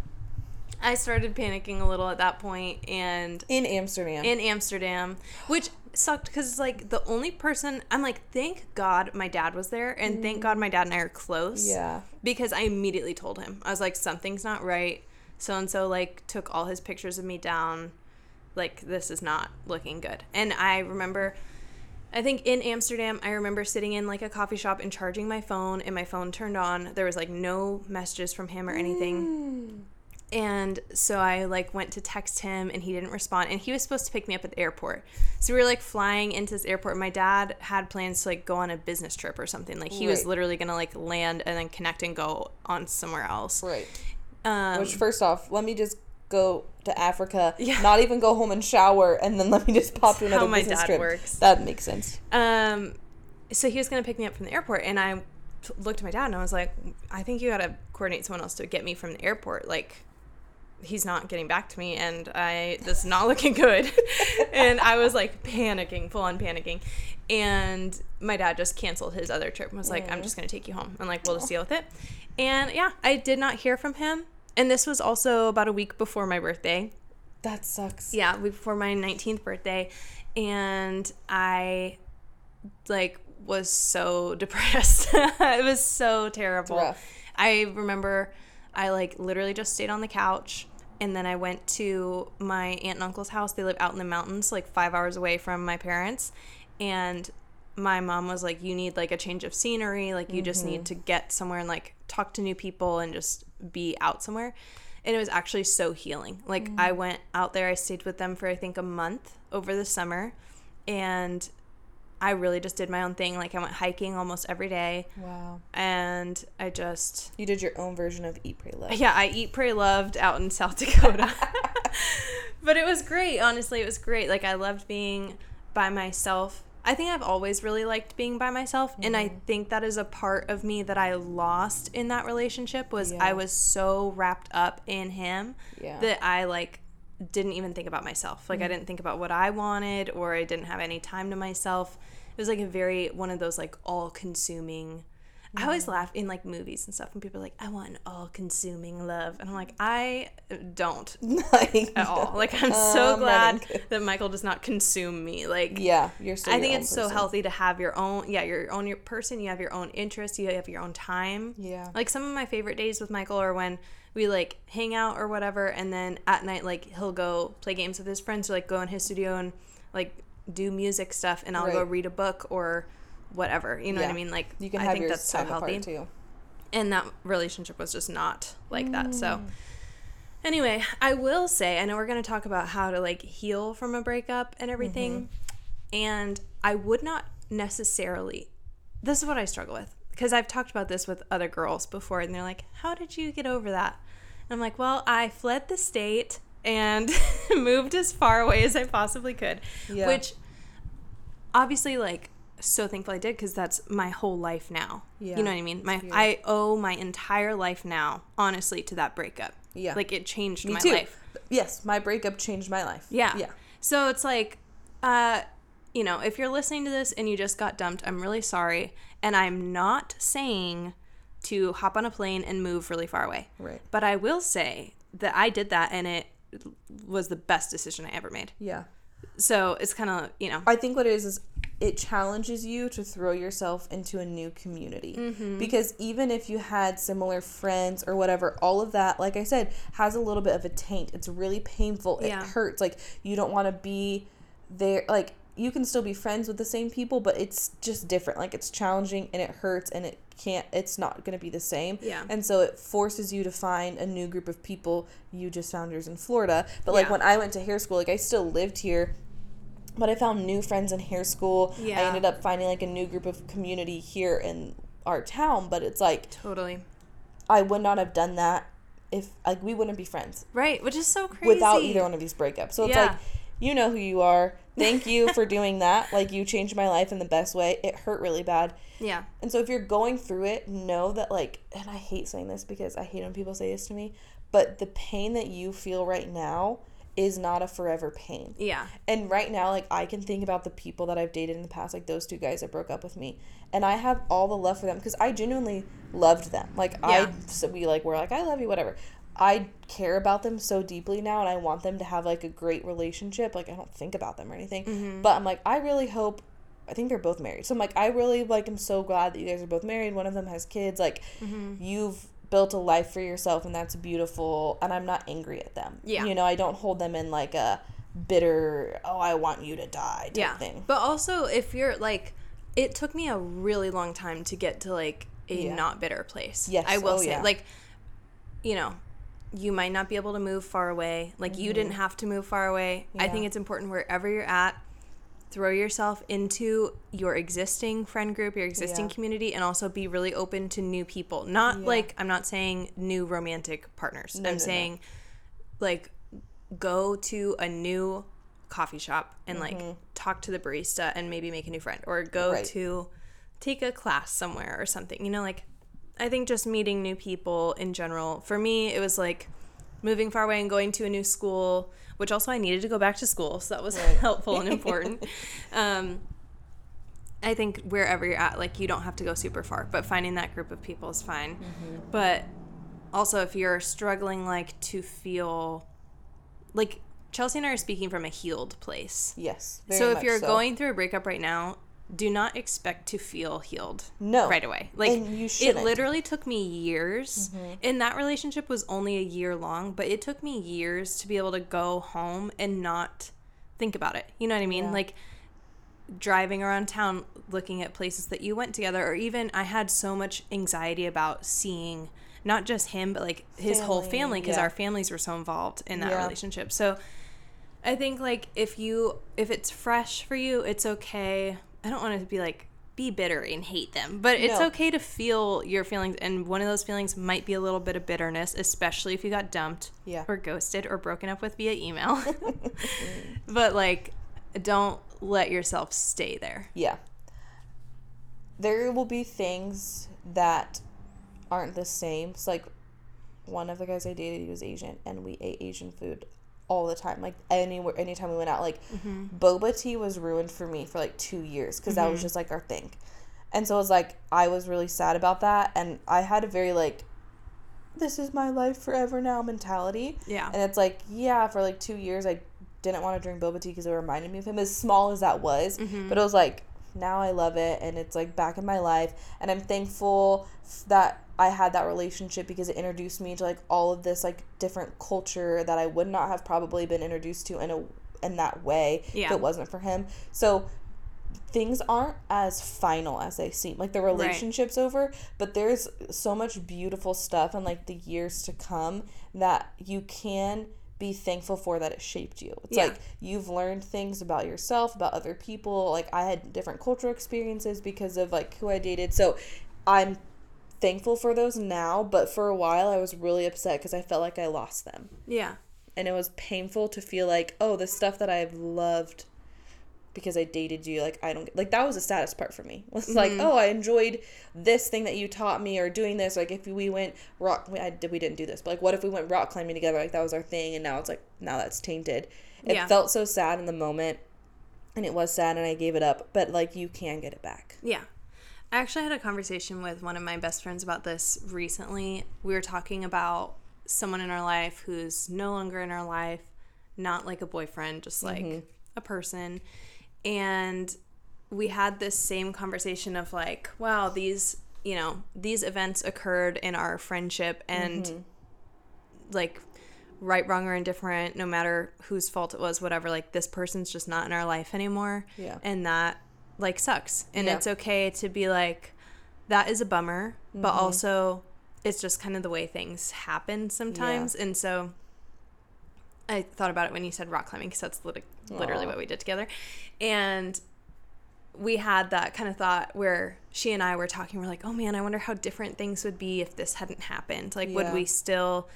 I started panicking a little at that point. And in Amsterdam. In Amsterdam. Which sucked because it's like the only person I'm like, thank God my dad was there, and thank God my dad and I are close. Yeah. Because I immediately told him. I was like, something's not right. So and so like took all his pictures of me down. Like, this is not looking good. And I remember I think in Amsterdam, I remember sitting in like a coffee shop and charging my phone, and my phone turned on. There was like no messages from him or anything. Mm. And so I, like, went to text him, and he didn't respond. And he was supposed to pick me up at the airport. So we were, like, flying into this airport. My dad had plans to, like, go on a business trip or something. Like, he right. was literally going to, like, land and then connect and go on somewhere else. Right. Um, Which, first off, let me just go to Africa, yeah. not even go home and shower, and then let me just pop to another business trip. How my dad works. That makes sense. Um, so he was going to pick me up from the airport, and I looked at my dad, and I was like, I think you got to coordinate someone else to get me from the airport, like, he's not getting back to me, and I this is not looking good. And I was like panicking, full on panicking. And my dad just canceled his other trip and was like, I'm just going to take you home. And like, we'll just deal with it. And yeah, I did not hear from him. And this was also about a week before my birthday. That sucks. Yeah, week before my nineteenth birthday. And I like was so depressed. It was so terrible. It's rough. I remember I like literally just stayed on the couch, and then I went to my aunt and uncle's house. They live out in the mountains, like five hours away from my parents. And my mom was like, you need like a change of scenery. Like, you mm-hmm. just need to get somewhere and like talk to new people and just be out somewhere. And it was actually so healing. Like mm-hmm. I went out there, I stayed with them for I think a month over the summer, and I really just did my own thing. Like, I went hiking almost every day. Wow. And I just... You did your own version of Eat, Pray, Love. Yeah, I Eat, Pray, Loved out in South Dakota. But it was great. Honestly, it was great. Like, I loved being by myself. I think I've always really liked being by myself. Mm-hmm. And I think that is a part of me that I lost in that relationship was yeah. I was so wrapped up in him yeah. that I, like... didn't even think about myself. Like, mm-hmm. I didn't think about what I wanted, or I didn't have any time to myself. It was like a very, one of those like all consuming, I always laugh in, like, movies and stuff when people are like, I want an all-consuming love. And I'm like, I don't, like, at all. Like, I'm so um, glad that Michael does not consume me. Like, yeah, you're so I think it's person. so healthy to have your own, yeah, your own your person. You have your own interests. You have your own time. Yeah. Like, some of my favorite days with Michael are when we, like, hang out or whatever, and then at night, like, he'll go play games with his friends or, like, go in his studio and, like, do music stuff, and I'll right. go read a book or whatever, you know yeah. what I mean? Like, you can I have think that's so healthy too. And that relationship was just not like mm. that. So anyway, I will say, I know we're going to talk about how to, like, heal from a breakup and everything. Mm-hmm. And I would not necessarily, this is what I struggle with, because I've talked about this with other girls before, and they're like, how did you get over that? And I'm like, well, I fled the state and moved as far away as I possibly could, yeah. which obviously, like, so thankful I did, because that's my whole life now. Yeah. You know what I mean? My yeah. I owe my entire life now, honestly, to that breakup. Yeah. Like, it changed Me my too. life. Yes, my breakup changed my life. Yeah. Yeah. So it's like, uh, you know, if you're listening to this and you just got dumped, I'm really sorry. And I'm not saying to hop on a plane and move really far away. Right. But I will say that I did that, and it was the best decision I ever made. Yeah. So it's kind of, you know. I think what it is is it challenges you to throw yourself into a new community. Mm-hmm. Because even if you had similar friends or whatever, all of that, like I said, has a little bit of a taint. It's really painful. Yeah. It hurts. Like, you don't want to be there. Like, you can still be friends with the same people, but it's just different. Like, it's challenging, and it hurts, and it can't, it's not going to be the same. Yeah. And so it forces you to find a new group of people. You just found yours in Florida. But, like, yeah. when I went to hair school, like, I still lived here, but I found new friends in hair school. Yeah. I ended up finding, like, a new group of community here in our town, but it's like, totally, I would not have done that if, like, we wouldn't be friends. Right, which is so crazy. Without either one of these breakups. So it's yeah. like, you know who you are. Thank you for doing that. Like, you changed my life in the best way. It hurt really bad. Yeah. And so if you're going through it, know that, like, and I hate saying this because I hate when people say this to me, but the pain that you feel right now is not a forever pain. Yeah. And right now, like, I can think about the people that I've dated in the past, like those two guys that broke up with me, and I have all the love for them because I genuinely loved them. Like, yeah. I, so we, like, were like, I love you, whatever. I care about them so deeply now, and I want them to have, like, a great relationship. Like, I don't think about them or anything. Mm-hmm. But I'm like, I really hope, I think they're both married. So I'm like, I really, like, I'm so glad that you guys are both married. One of them has kids. Like, mm-hmm. you've built a life for yourself, and that's beautiful. And I'm not angry at them. Yeah. You know, I don't hold them in, like, a bitter, oh, I want you to die type yeah. thing. But also, if you're, like, it took me a really long time to get to, like, a yeah. not bitter place. Yes. I will oh, say. Yeah. Like, you know, you might not be able to move far away. Like, mm-hmm. you didn't have to move far away. Yeah. I think it's important wherever you're at, throw yourself into your existing friend group, your existing yeah. community, and also be really open to new people. Not yeah. like, I'm not saying new romantic partners. No, I'm no, saying, no. like, go to a new coffee shop and, mm-hmm. like, talk to the barista and maybe make a new friend. Or go right. to take a class somewhere or something. You know, like, I think just meeting new people in general. For me, it was like moving far away and going to a new school, which also I needed to go back to school, so that was right. helpful and important. um, I think wherever you're at, like, you don't have to go super far, but finding that group of people is fine. Mm-hmm. But also, if you're struggling, like, to feel, like, Chelsea and I are speaking from a healed place. Yes, very so if you're much so. going through a breakup right now, do not expect to feel healed no. right away. Like, and you shouldn't. It literally took me years, mm-hmm. and that relationship was only a year long, but it took me years to be able to go home and not think about it. You know what I mean? Yeah. Like, driving around town, looking at places that you went together, or even I had so much anxiety about seeing not just him, but, like, his family. whole family, because yeah. our families were so involved in that yeah. relationship. So I think, like, if you, if it's fresh for you, it's okay. I don't want to be like, be bitter and hate them, but it's no. okay to feel your feelings, and one of those feelings might be a little bit of bitterness, especially if you got dumped yeah. or ghosted or broken up with via email. But, like, don't let yourself stay there. Yeah. There will be things that aren't the same. It's like, one of the guys I dated, he was Asian, and we ate Asian food all the time, like, anywhere, anytime we went out, like, mm-hmm. boba tea was ruined for me for, like, two years, because mm-hmm. that was just, like, our thing. And so I was like, I was really sad about that. And I had a very, like, this is my life forever now mentality. Yeah. And it's like, yeah, for like two years, I didn't want to drink boba tea because it reminded me of him, as small as that was. Mm-hmm. But it was like, now I love it. And it's like back in my life. And I'm thankful that I had that relationship because it introduced me to like all of this like different culture that I would not have probably been introduced to in a in that way yeah. if it wasn't for him. So things aren't as final as they seem. Like, the relationship's right. over, but there's so much beautiful stuff in, like, the years to come that you can be thankful for that it shaped you. It's yeah. like, you've learned things about yourself, about other people. Like, I had different cultural experiences because of, like, who I dated. So I'm thankful for those now, but for a while I was really upset because I felt like I lost them. Yeah. And it was painful to feel like, oh, the stuff that I've loved because I dated you, like, I don't, like, that was the saddest part for me. It was like, mm-hmm. oh, I enjoyed this thing that you taught me, or doing this, like, if we went rock, we, I, we didn't do this, but, like, what if we went rock climbing together, like, that was our thing, and now it's, like, now that's tainted. It yeah. felt so sad in the moment, and it was sad, and I gave it up, but, like, you can get it back. Yeah. I actually had a conversation with one of my best friends about this recently. We were talking about someone in our life who's no longer in our life, not, like, a boyfriend, just, like, mm-hmm. a person. And we had this same conversation of like, wow, these, you know, these events occurred in our friendship, and mm-hmm. like, right, wrong, or indifferent, no matter whose fault it was, whatever, like, this person's just not in our life anymore. Yeah. And that, like, sucks. And yeah. it's okay to be like, that is a bummer, mm-hmm. but also it's just kind of the way things happen sometimes. Yeah. And so I thought about it when you said rock climbing, because that's lit- literally Aww. What we did together. And we had that kind of thought where she and I were talking. We're like, oh, man, I wonder how different things would be if this hadn't happened. Like, yeah. would we still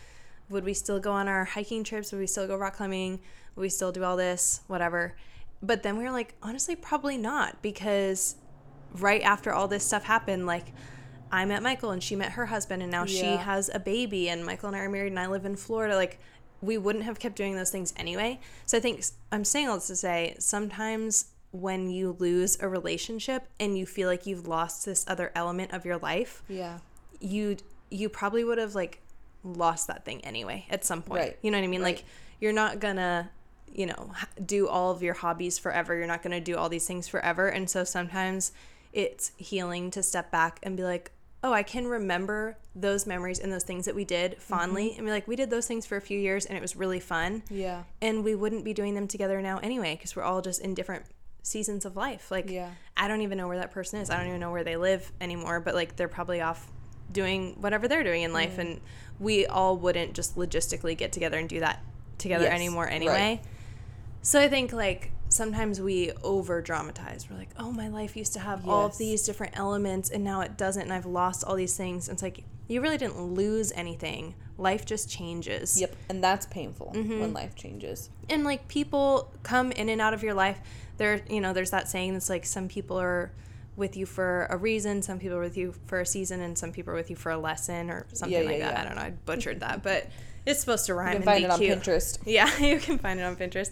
would we still go on our hiking trips? Would we still go rock climbing? Would we still do all this? Whatever. But then we were like, honestly, probably not, because right after all this stuff happened, like, I met Michael and she met her husband, and now yeah. she has a baby, and Michael and I are married, and I live in Florida. Like, we wouldn't have kept doing those things anyway. So I think I'm saying all this to say, sometimes when you lose a relationship and you feel like you've lost this other element of your life, yeah, you you probably would have, like, lost that thing anyway at some point. Right. You know what I mean? Right. Like, you're not gonna, you know, do all of your hobbies forever. You're not gonna do all these things forever. And so sometimes it's healing to step back and be like, oh, I can remember those memories and those things that we did fondly. Mm-hmm. And we're like, we did those things for a few years, and it was really fun. Yeah. And we wouldn't be doing them together now anyway, because we're all just in different seasons of life. Like, yeah. I don't even know where that person is. I don't even know where they live anymore. But, like, they're probably off doing whatever they're doing in life. Mm. And we all wouldn't just logistically get together and do that together yes. anymore anyway. Right. So I think, like, sometimes we over-dramatize. We're like, oh, my life used to have yes. all of these different elements, and now it doesn't, and I've lost all these things. And it's like, you really didn't lose anything. Life just changes. Yep, and that's painful mm-hmm. when life changes. And, like, people come in and out of your life. There, you know, there's that saying that's like, some people are with you for a reason, some people are with you for a season, and some people are with you for a lesson or something yeah, yeah, like that. Yeah. I don't know. I butchered that, but it's supposed to rhyme and be cute. You can find it on Pinterest. Yeah, you can find it on Pinterest.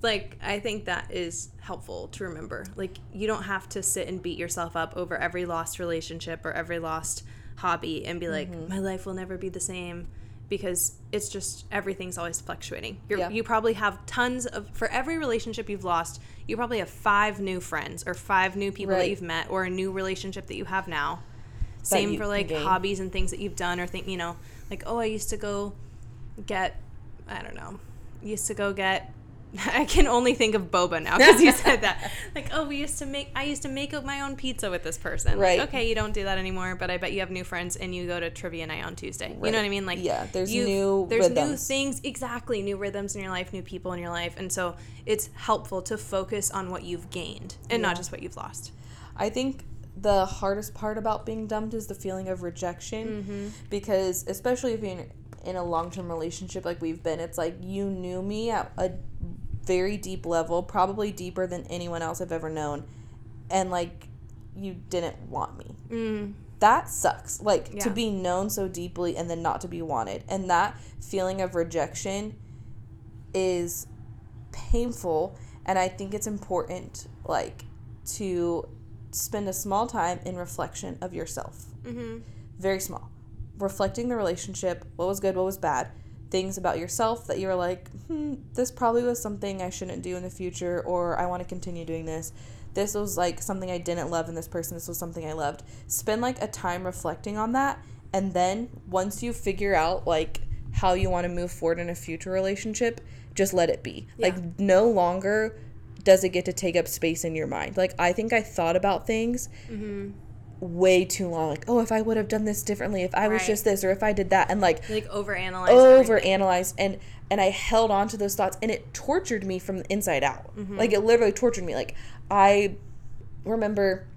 Like, I think that is helpful to remember. Like, you don't have to sit and beat yourself up over every lost relationship or every lost hobby and be like, mm-hmm. my life will never be the same, because it's just, everything's always fluctuating. You're, yeah. You probably have tons of, for every relationship you've lost, you probably have five new friends or five new people right. that you've met, or a new relationship that you have now. That Same for, like, gain. hobbies and things that you've done, or think, you know, like, oh, I used to go get, I don't know, used to go get, I can only think of boba now because you said that. Like, oh, we used to make, I used to make up my own pizza with this person. Right. Like, okay, you don't do that anymore, but I bet you have new friends, and you go to trivia night on Tuesday. Right. You know what I mean? Like, yeah, there's you, new there's rhythms. new things, exactly, new rhythms in your life, new people in your life. And so it's helpful to focus on what you've gained and yeah. not just what you've lost. I think the hardest part about being dumped is the feeling of rejection mm-hmm. because especially if you're in a long-term relationship like we've been, it's like, you knew me at a very deep level, probably deeper than anyone else I've ever known, and, like, you didn't want me. Mm. That sucks. Like, yeah. to be known so deeply and then not to be wanted. And that feeling of rejection is painful, and I think it's important, like, to spend a small time in reflection of yourself. Mm-hmm. Very small. Reflecting the relationship, what was good, what was bad, things about yourself that you were like, hmm, this probably was something I shouldn't do in the future, or I want to continue doing this. This was, like, something I didn't love in this person. This was something I loved. Spend, like, a time reflecting on that, and then once you figure out, like, how you want to move forward in a future relationship, just let it be. Yeah. Like, no longer does it get to take up space in your mind. Like, I think I thought about things mm-hmm. way too long. Like, oh, if I would have done this differently, if I was right. just this, or if I did that. And, like, like overanalyze Overanalyze. And, and I held on to those thoughts, and it tortured me from the inside out. Mm-hmm. Like, it literally tortured me. Like, I remember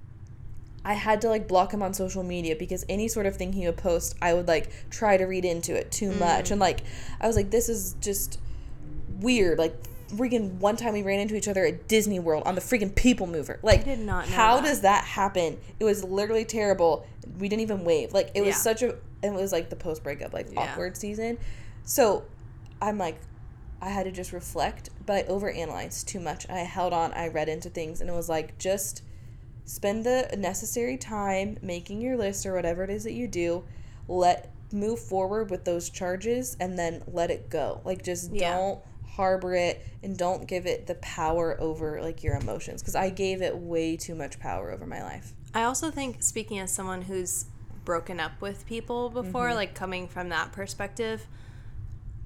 I had to, like, block him on social media because any sort of thing he would post, I would, like, try to read into it too mm. much. And, like, I was like, this is just weird. Like, freaking one time we ran into each other at Disney World on the freaking People Mover. Like, I did not know how that. Does that happen? It was literally terrible. We didn't even wave. Like, it was yeah. such a – it was, like, the post-breakup, like, yeah. awkward season. So, I'm like – I had to just reflect, but I overanalyzed too much. I held on. I read into things, and it was like, just spend the necessary time making your list or whatever it is that you do. Let move forward with those charges, and then let it go. Like, just yeah. don't harbor it, and don't give it the power over, like, your emotions, because I gave it way too much power over my life. I also think, speaking as someone who's broken up with people before, mm-hmm. like, coming from that perspective,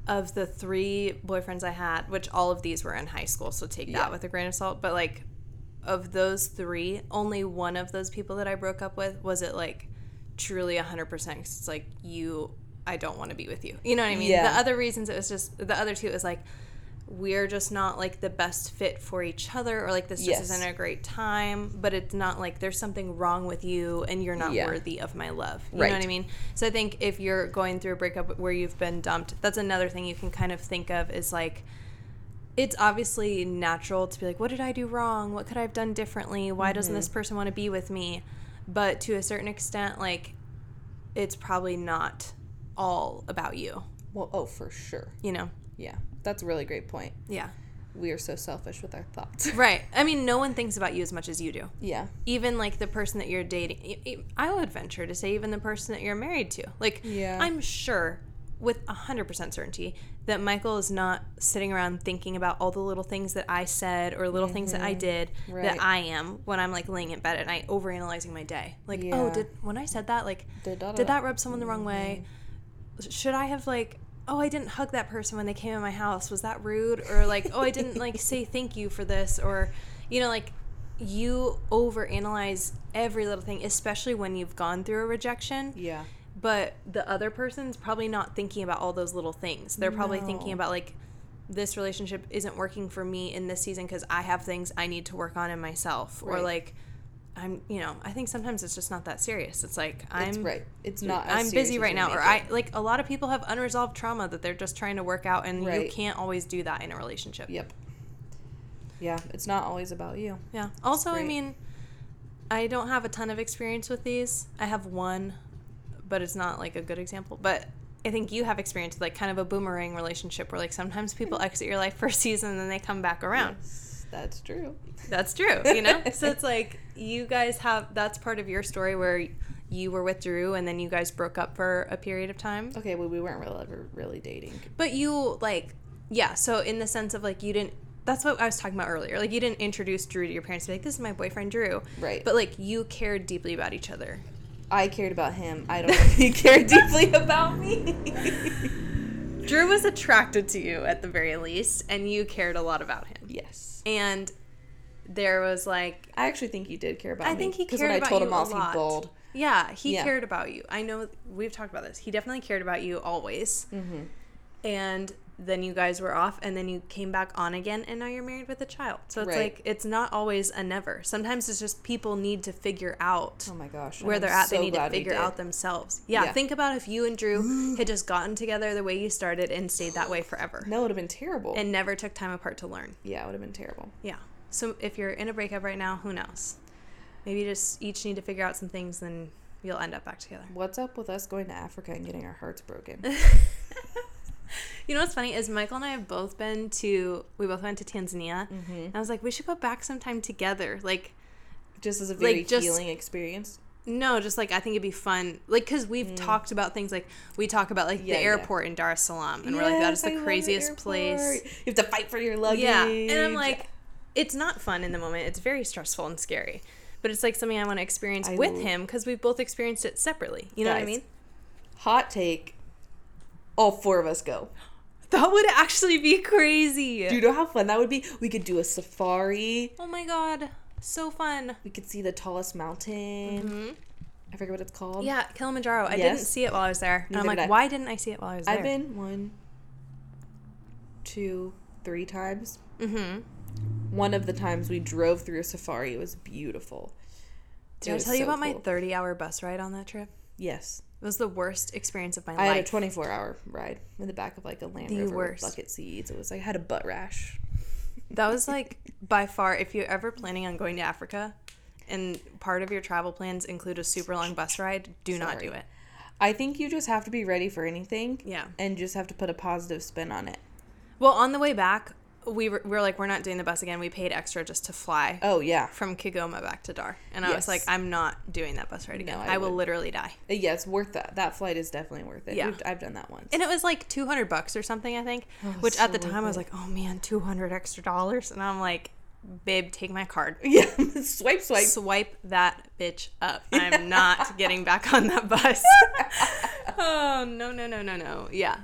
of the three boyfriends I had, which all of these were in high school, so take yeah. that with a grain of salt. But, like, of those three, only one of those people that I broke up with was it, like, truly one hundred percent. Because it's like, you, I don't want to be with you. You know what I mean? Yeah. The other reasons, it was just, the other two, it was like, we're just not, like, the best fit for each other, or, like, this just yes. isn't a great time. But it's not like there's something wrong with you and you're not yeah. worthy of my love. You right. know what I mean? So I think if you're going through a breakup where you've been dumped, that's another thing you can kind of think of is, like, it's obviously natural to be like, what did I do wrong? What could I have done differently? Why mm-hmm. doesn't this person want to be with me? But to a certain extent, like, it's probably not all about you. Well, oh, for sure. You know? Yeah. That's a really great point. Yeah. We are so selfish with our thoughts. Right. I mean, no one thinks about you as much as you do. Yeah. Even, like, the person that you're dating. I would venture to say even the person that you're married to. Like, yeah. I'm sure with one hundred percent certainty that Michael is not sitting around thinking about all the little things that I said or little mm-hmm. things that I did right. that I am when I'm, like, laying in bed at night overanalyzing my day. Like, yeah. oh, did when I said that, like, did that rub someone the wrong way? Should I have, like... oh, I didn't hug that person when they came in my house. Was that rude? Or, like, oh, I didn't, like, say thank you for this. Or, you know, like, you overanalyze every little thing, especially when you've gone through a rejection. Yeah. But the other person's probably not thinking about all those little things. They're probably no. thinking about, like, this relationship isn't working for me in this season because I have things I need to work on in myself. Right. Or, like, I'm, you know, I think sometimes it's just not that serious. It's like, I'm it's right. It's not. As I'm busy right now. Or I like a lot of people have unresolved trauma that they're just trying to work out. And right. you can't always do that in a relationship. Yep. Yeah. It's not always about you. Yeah. Also, I mean, I don't have a ton of experience with these. I have one, but it's not like a good example. But I think you have experience with, like, kind of a boomerang relationship where, like, sometimes people exit your life for a season and then they come back around. Yes. That's true. That's true, you know? So it's like you guys have – that's part of your story where you were with Drew and then you guys broke up for a period of time. Okay, well, we weren't really, really dating. But you, like – yeah, so in the sense of, like, you didn't – that's what I was talking about earlier. Like, you didn't introduce Drew to your parents and be like, this is my boyfriend Drew. Right. But, like, you cared deeply about each other. I cared about him. I don't know if he cared deeply about me. Drew was attracted to you at the very least, and you cared a lot about him. Yes. And there was, like... I actually think you did care about I me. I think he cared about you a lot. Because when I told him off, he bawled. Yeah, he yeah. cared about you. I know we've talked about this. He definitely cared about you always. Mm-hmm. And then you guys were off, and then you came back on again, and now you're married with a child. So it's right. like, it's not always a never. Sometimes it's just people need to figure out oh my gosh, where I'm they're at. So they need to figure out themselves. Yeah, yeah, think about if you and Drew had just gotten together the way you started and stayed that way forever. No, it would have been terrible. And never took time apart to learn. Yeah, it would have been terrible. Yeah. So if you're in a breakup right now, who knows? Maybe you just each need to figure out some things, then you'll end up back together. What's up with us going to Africa and getting our hearts broken? You know what's funny is Michael and I have both been to, we both went to Tanzania. Mm-hmm. And I was like, we should go back sometime together. Like, Just as a very like just, healing experience? No, just, like, I think it'd be fun. Like, because we've mm. talked about things, like, we talk about, like, yeah, the airport yeah. in Dar es Salaam. And yes, we're like, that is the I craziest the place. You have to fight for your luggage. Yeah. And I'm like, yeah. it's not fun in the moment. It's very stressful and scary. But it's, like, something I want to experience I with him because we've both experienced it separately. You know Guys, what I mean? Hot take. All four of us go. That would actually be crazy. Do you know how fun that would be? We could do a safari. Oh, my God. So fun. We could see the tallest mountain. Mm-hmm. I forget what it's called. Yeah, Kilimanjaro. I yes. didn't see it while I was there. Neither and I'm like, did why didn't I see it while I was there? I've been one, two, three times. Mm-hmm. One of the times we drove through a safari, it was beautiful. Did it I tell you so about cool. my thirty-hour bus ride on that trip? Yes. It was the worst experience of my I life. I had a twenty-four hour ride in the back of like a Land the Rover worst. With bucket seats. It was like I had a butt rash. That was like by far, if you're ever planning on going to Africa and part of your travel plans include a super long bus ride, do Sorry. Not do it. I think you just have to be ready for anything. Yeah. And just have to put a positive spin on it. Well, on the way back, we were, we were like, we're not doing the bus again. We paid extra just to fly. Oh, yeah. From Kigoma back to Dar. And I yes. was like, I'm not doing that bus ride again. No, I, I will literally die. Yeah, it's worth that. That flight is definitely worth it. Yeah. We've, I've done that once. And it was like two hundred bucks or something, I think, oh, which so at the time I was like, oh, man, two hundred extra dollars. And I'm like, babe, take my card. Yeah. Swipe, swipe. Swipe that bitch up. I'm not getting back on that bus. Oh, no, no, no, no, no. Yeah.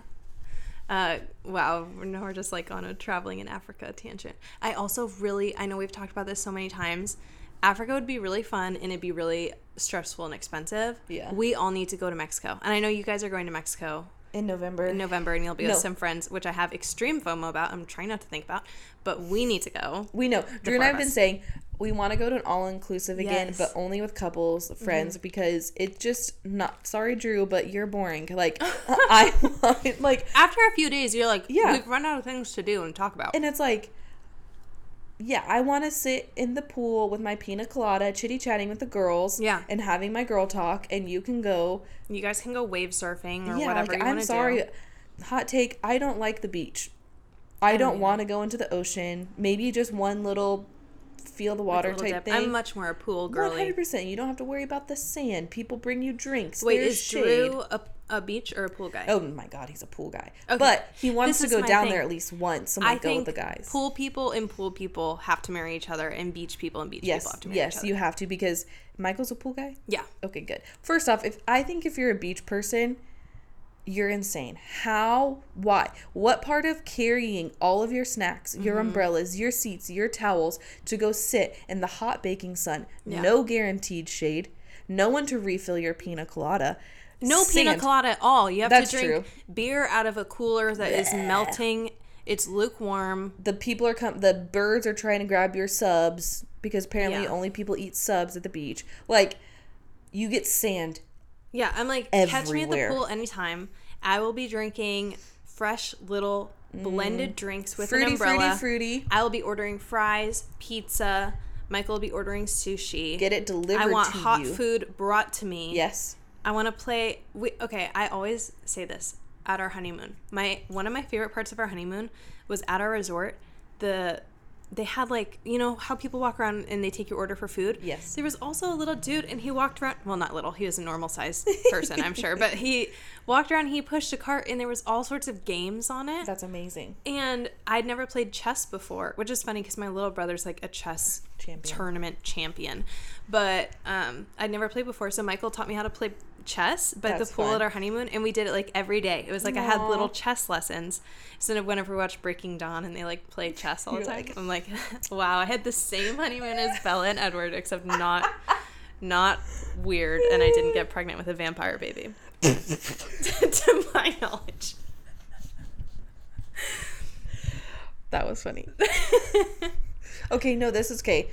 Uh, wow, now we're just like on a traveling in Africa tangent. I also really, I know we've talked about this so many times. Africa would be really fun and it'd be really stressful and expensive. Yeah. We all need to go to Mexico. And I know you guys are going to Mexico. In November. In November, and you'll be no. with some friends, which I have extreme FOMO about. I'm trying not to think about, but we need to go. We know. Drew and I have been saying we want to go to an all-inclusive again, yes. but only with couples, friends, mm-hmm. because it's just not. Sorry, Drew, but you're boring. Like, I want, like. After a few days, you're like, yeah. we've run out of things to do and talk about. And it's like, yeah, I want to sit in the pool with my pina colada, chitty-chatting with the girls, yeah. and having my girl talk, and you can go. You guys can go wave surfing or yeah, whatever like, you want to do. I'm sorry. Hot take, I don't like the beach. I, I don't want to go into the ocean. Maybe just one little feel the water like type dip. Thing. I'm much more a pool girly. one hundred percent. You don't have to worry about the sand. People bring you drinks. Wait, There's is shade. Drew a, a beach or a pool guy? Oh, my God. He's a pool guy. Okay. But he wants this to go down thing. There at least once. I'm like, go with the guys. Pool people and pool people have to marry each other, and beach people and beach yes, people have to marry yes, each other. Yes, you have to, because Michael's a pool guy? Yeah. Okay, good. First off, if I think if you're a beach person, you're insane. How? Why? What part of carrying all of your snacks, your mm-hmm. umbrellas, your seats, your towels to go sit in the hot baking sun, yeah. no guaranteed shade, no one to refill your pina colada. No sand. Pina colada at all. You have That's to drink true. Beer out of a cooler that yeah. is melting. It's lukewarm. The people are com- the birds are trying to grab your subs because apparently yeah. only people eat subs at the beach. Like, you get sand. Yeah, I'm like, everywhere. Catch me at the pool anytime. I will be drinking fresh little blended mm. drinks with fruity, an umbrella. Fruity, fruity. I will be ordering fries, pizza. Michael will be ordering sushi. Get it delivered to you. I want hot you. food brought to me. Yes. I want to play. We, okay, I always say this at our honeymoon. My One of my favorite parts of our honeymoon was at our resort. The... They had, like, you know how people walk around and they take your order for food? Yes. There was also a little dude, and he walked around. Well, not little. He was a normal-sized person, I'm sure. But he walked around, he pushed a cart, and there was all sorts of games on it. That's amazing. And I'd never played chess before, which is funny because my little brother's, like, a chess champion. tournament champion. But um, I'd never played before, so Michael taught me how to play chess but That's the pool fun. At our honeymoon, and we did it like every day. It was like Aww. I had little chess lessons. So whenever we watched Breaking Dawn and they like played chess all You're the time, like, I'm like, wow, I had the same honeymoon as Bella and Edward, except not not weird, and I didn't get pregnant with a vampire baby. To my knowledge. That was funny. Okay, no, this is okay.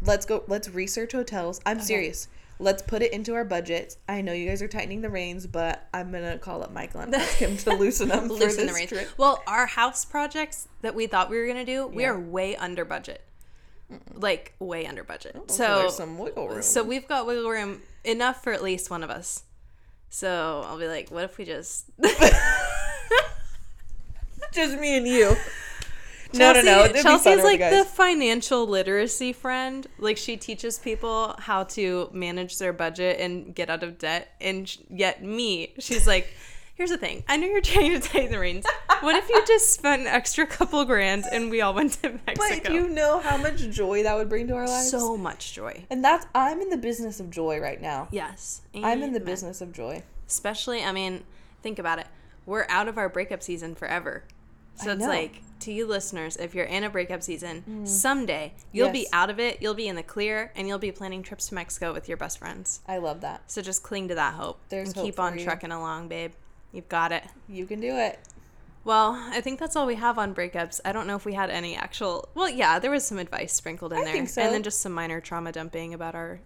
Let's go let's research hotels. I'm okay. serious. Let's put it into our budgets. I know you guys are tightening the reins, but I'm going to call up Michael and ask him to loosen them for loosen this the reins. Trip. Well, our house projects that we thought we were going to do, we yeah. are way under budget. Mm-mm. Like, way under budget. Oh, so, so there's some wiggle room. So we've got wiggle room enough for at least one of us. So I'll be like, what if we just... Just me and you. No, Chelsea, no, no. Chelsea is like the financial literacy friend. Like, she teaches people how to manage their budget and get out of debt. And sh- yet me, she's like, here's the thing. I know you're trying to tighten the reins. What if you just spent an extra couple grand and we all went to Mexico? But you know how much joy that would bring to our lives? So much joy. And that's, I'm in the business of joy right now. Yes. Amen. I'm in the business of joy. Especially, I mean, think about it. We're out of our breakup season forever. So I it's know. like, to you listeners, if you're in a breakup season, mm. someday you'll yes. be out of it, you'll be in the clear, and you'll be planning trips to Mexico with your best friends. I love that. So just cling to that hope. There's and hope keep on you. trucking along, babe. You've got it. You can do it. Well, I think that's all we have on breakups. I don't know if we had any actual... Well, yeah, there was some advice sprinkled in I there. Think so. And then just some minor trauma dumping about our...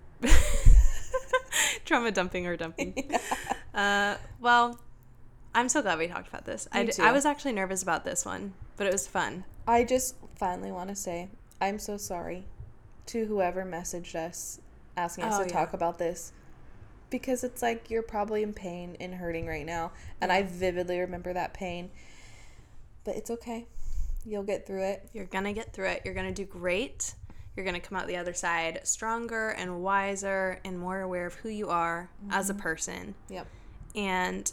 trauma dumping or dumping. Yeah. Uh, well, I'm so glad we talked about this. Me I, d- too. I was actually nervous about this one, but it was fun. I just finally want to say I'm so sorry to whoever messaged us asking us oh, to yeah. talk about this. Because it's like you're probably in pain and hurting right now. And yeah. I vividly remember that pain. But it's okay. You'll get through it. You're going to get through it. You're going to do great. You're going to come out the other side stronger and wiser and more aware of who you are mm-hmm. as a person. Yep. And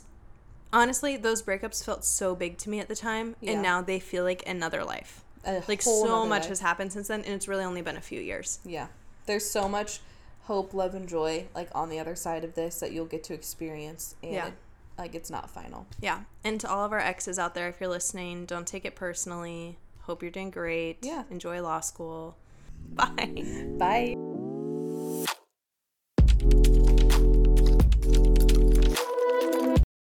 honestly, those breakups felt so big to me at the time. Yeah. And now they feel like another life. A like so much life. has happened since then. And it's really only been a few years. Yeah. There's so much... hope, love, and joy, like, on the other side of this that you'll get to experience. And, yeah. like, it's not final. Yeah. And to all of our exes out there, if you're listening, don't take it personally. Hope you're doing great. Yeah. Enjoy law school. Bye. Bye.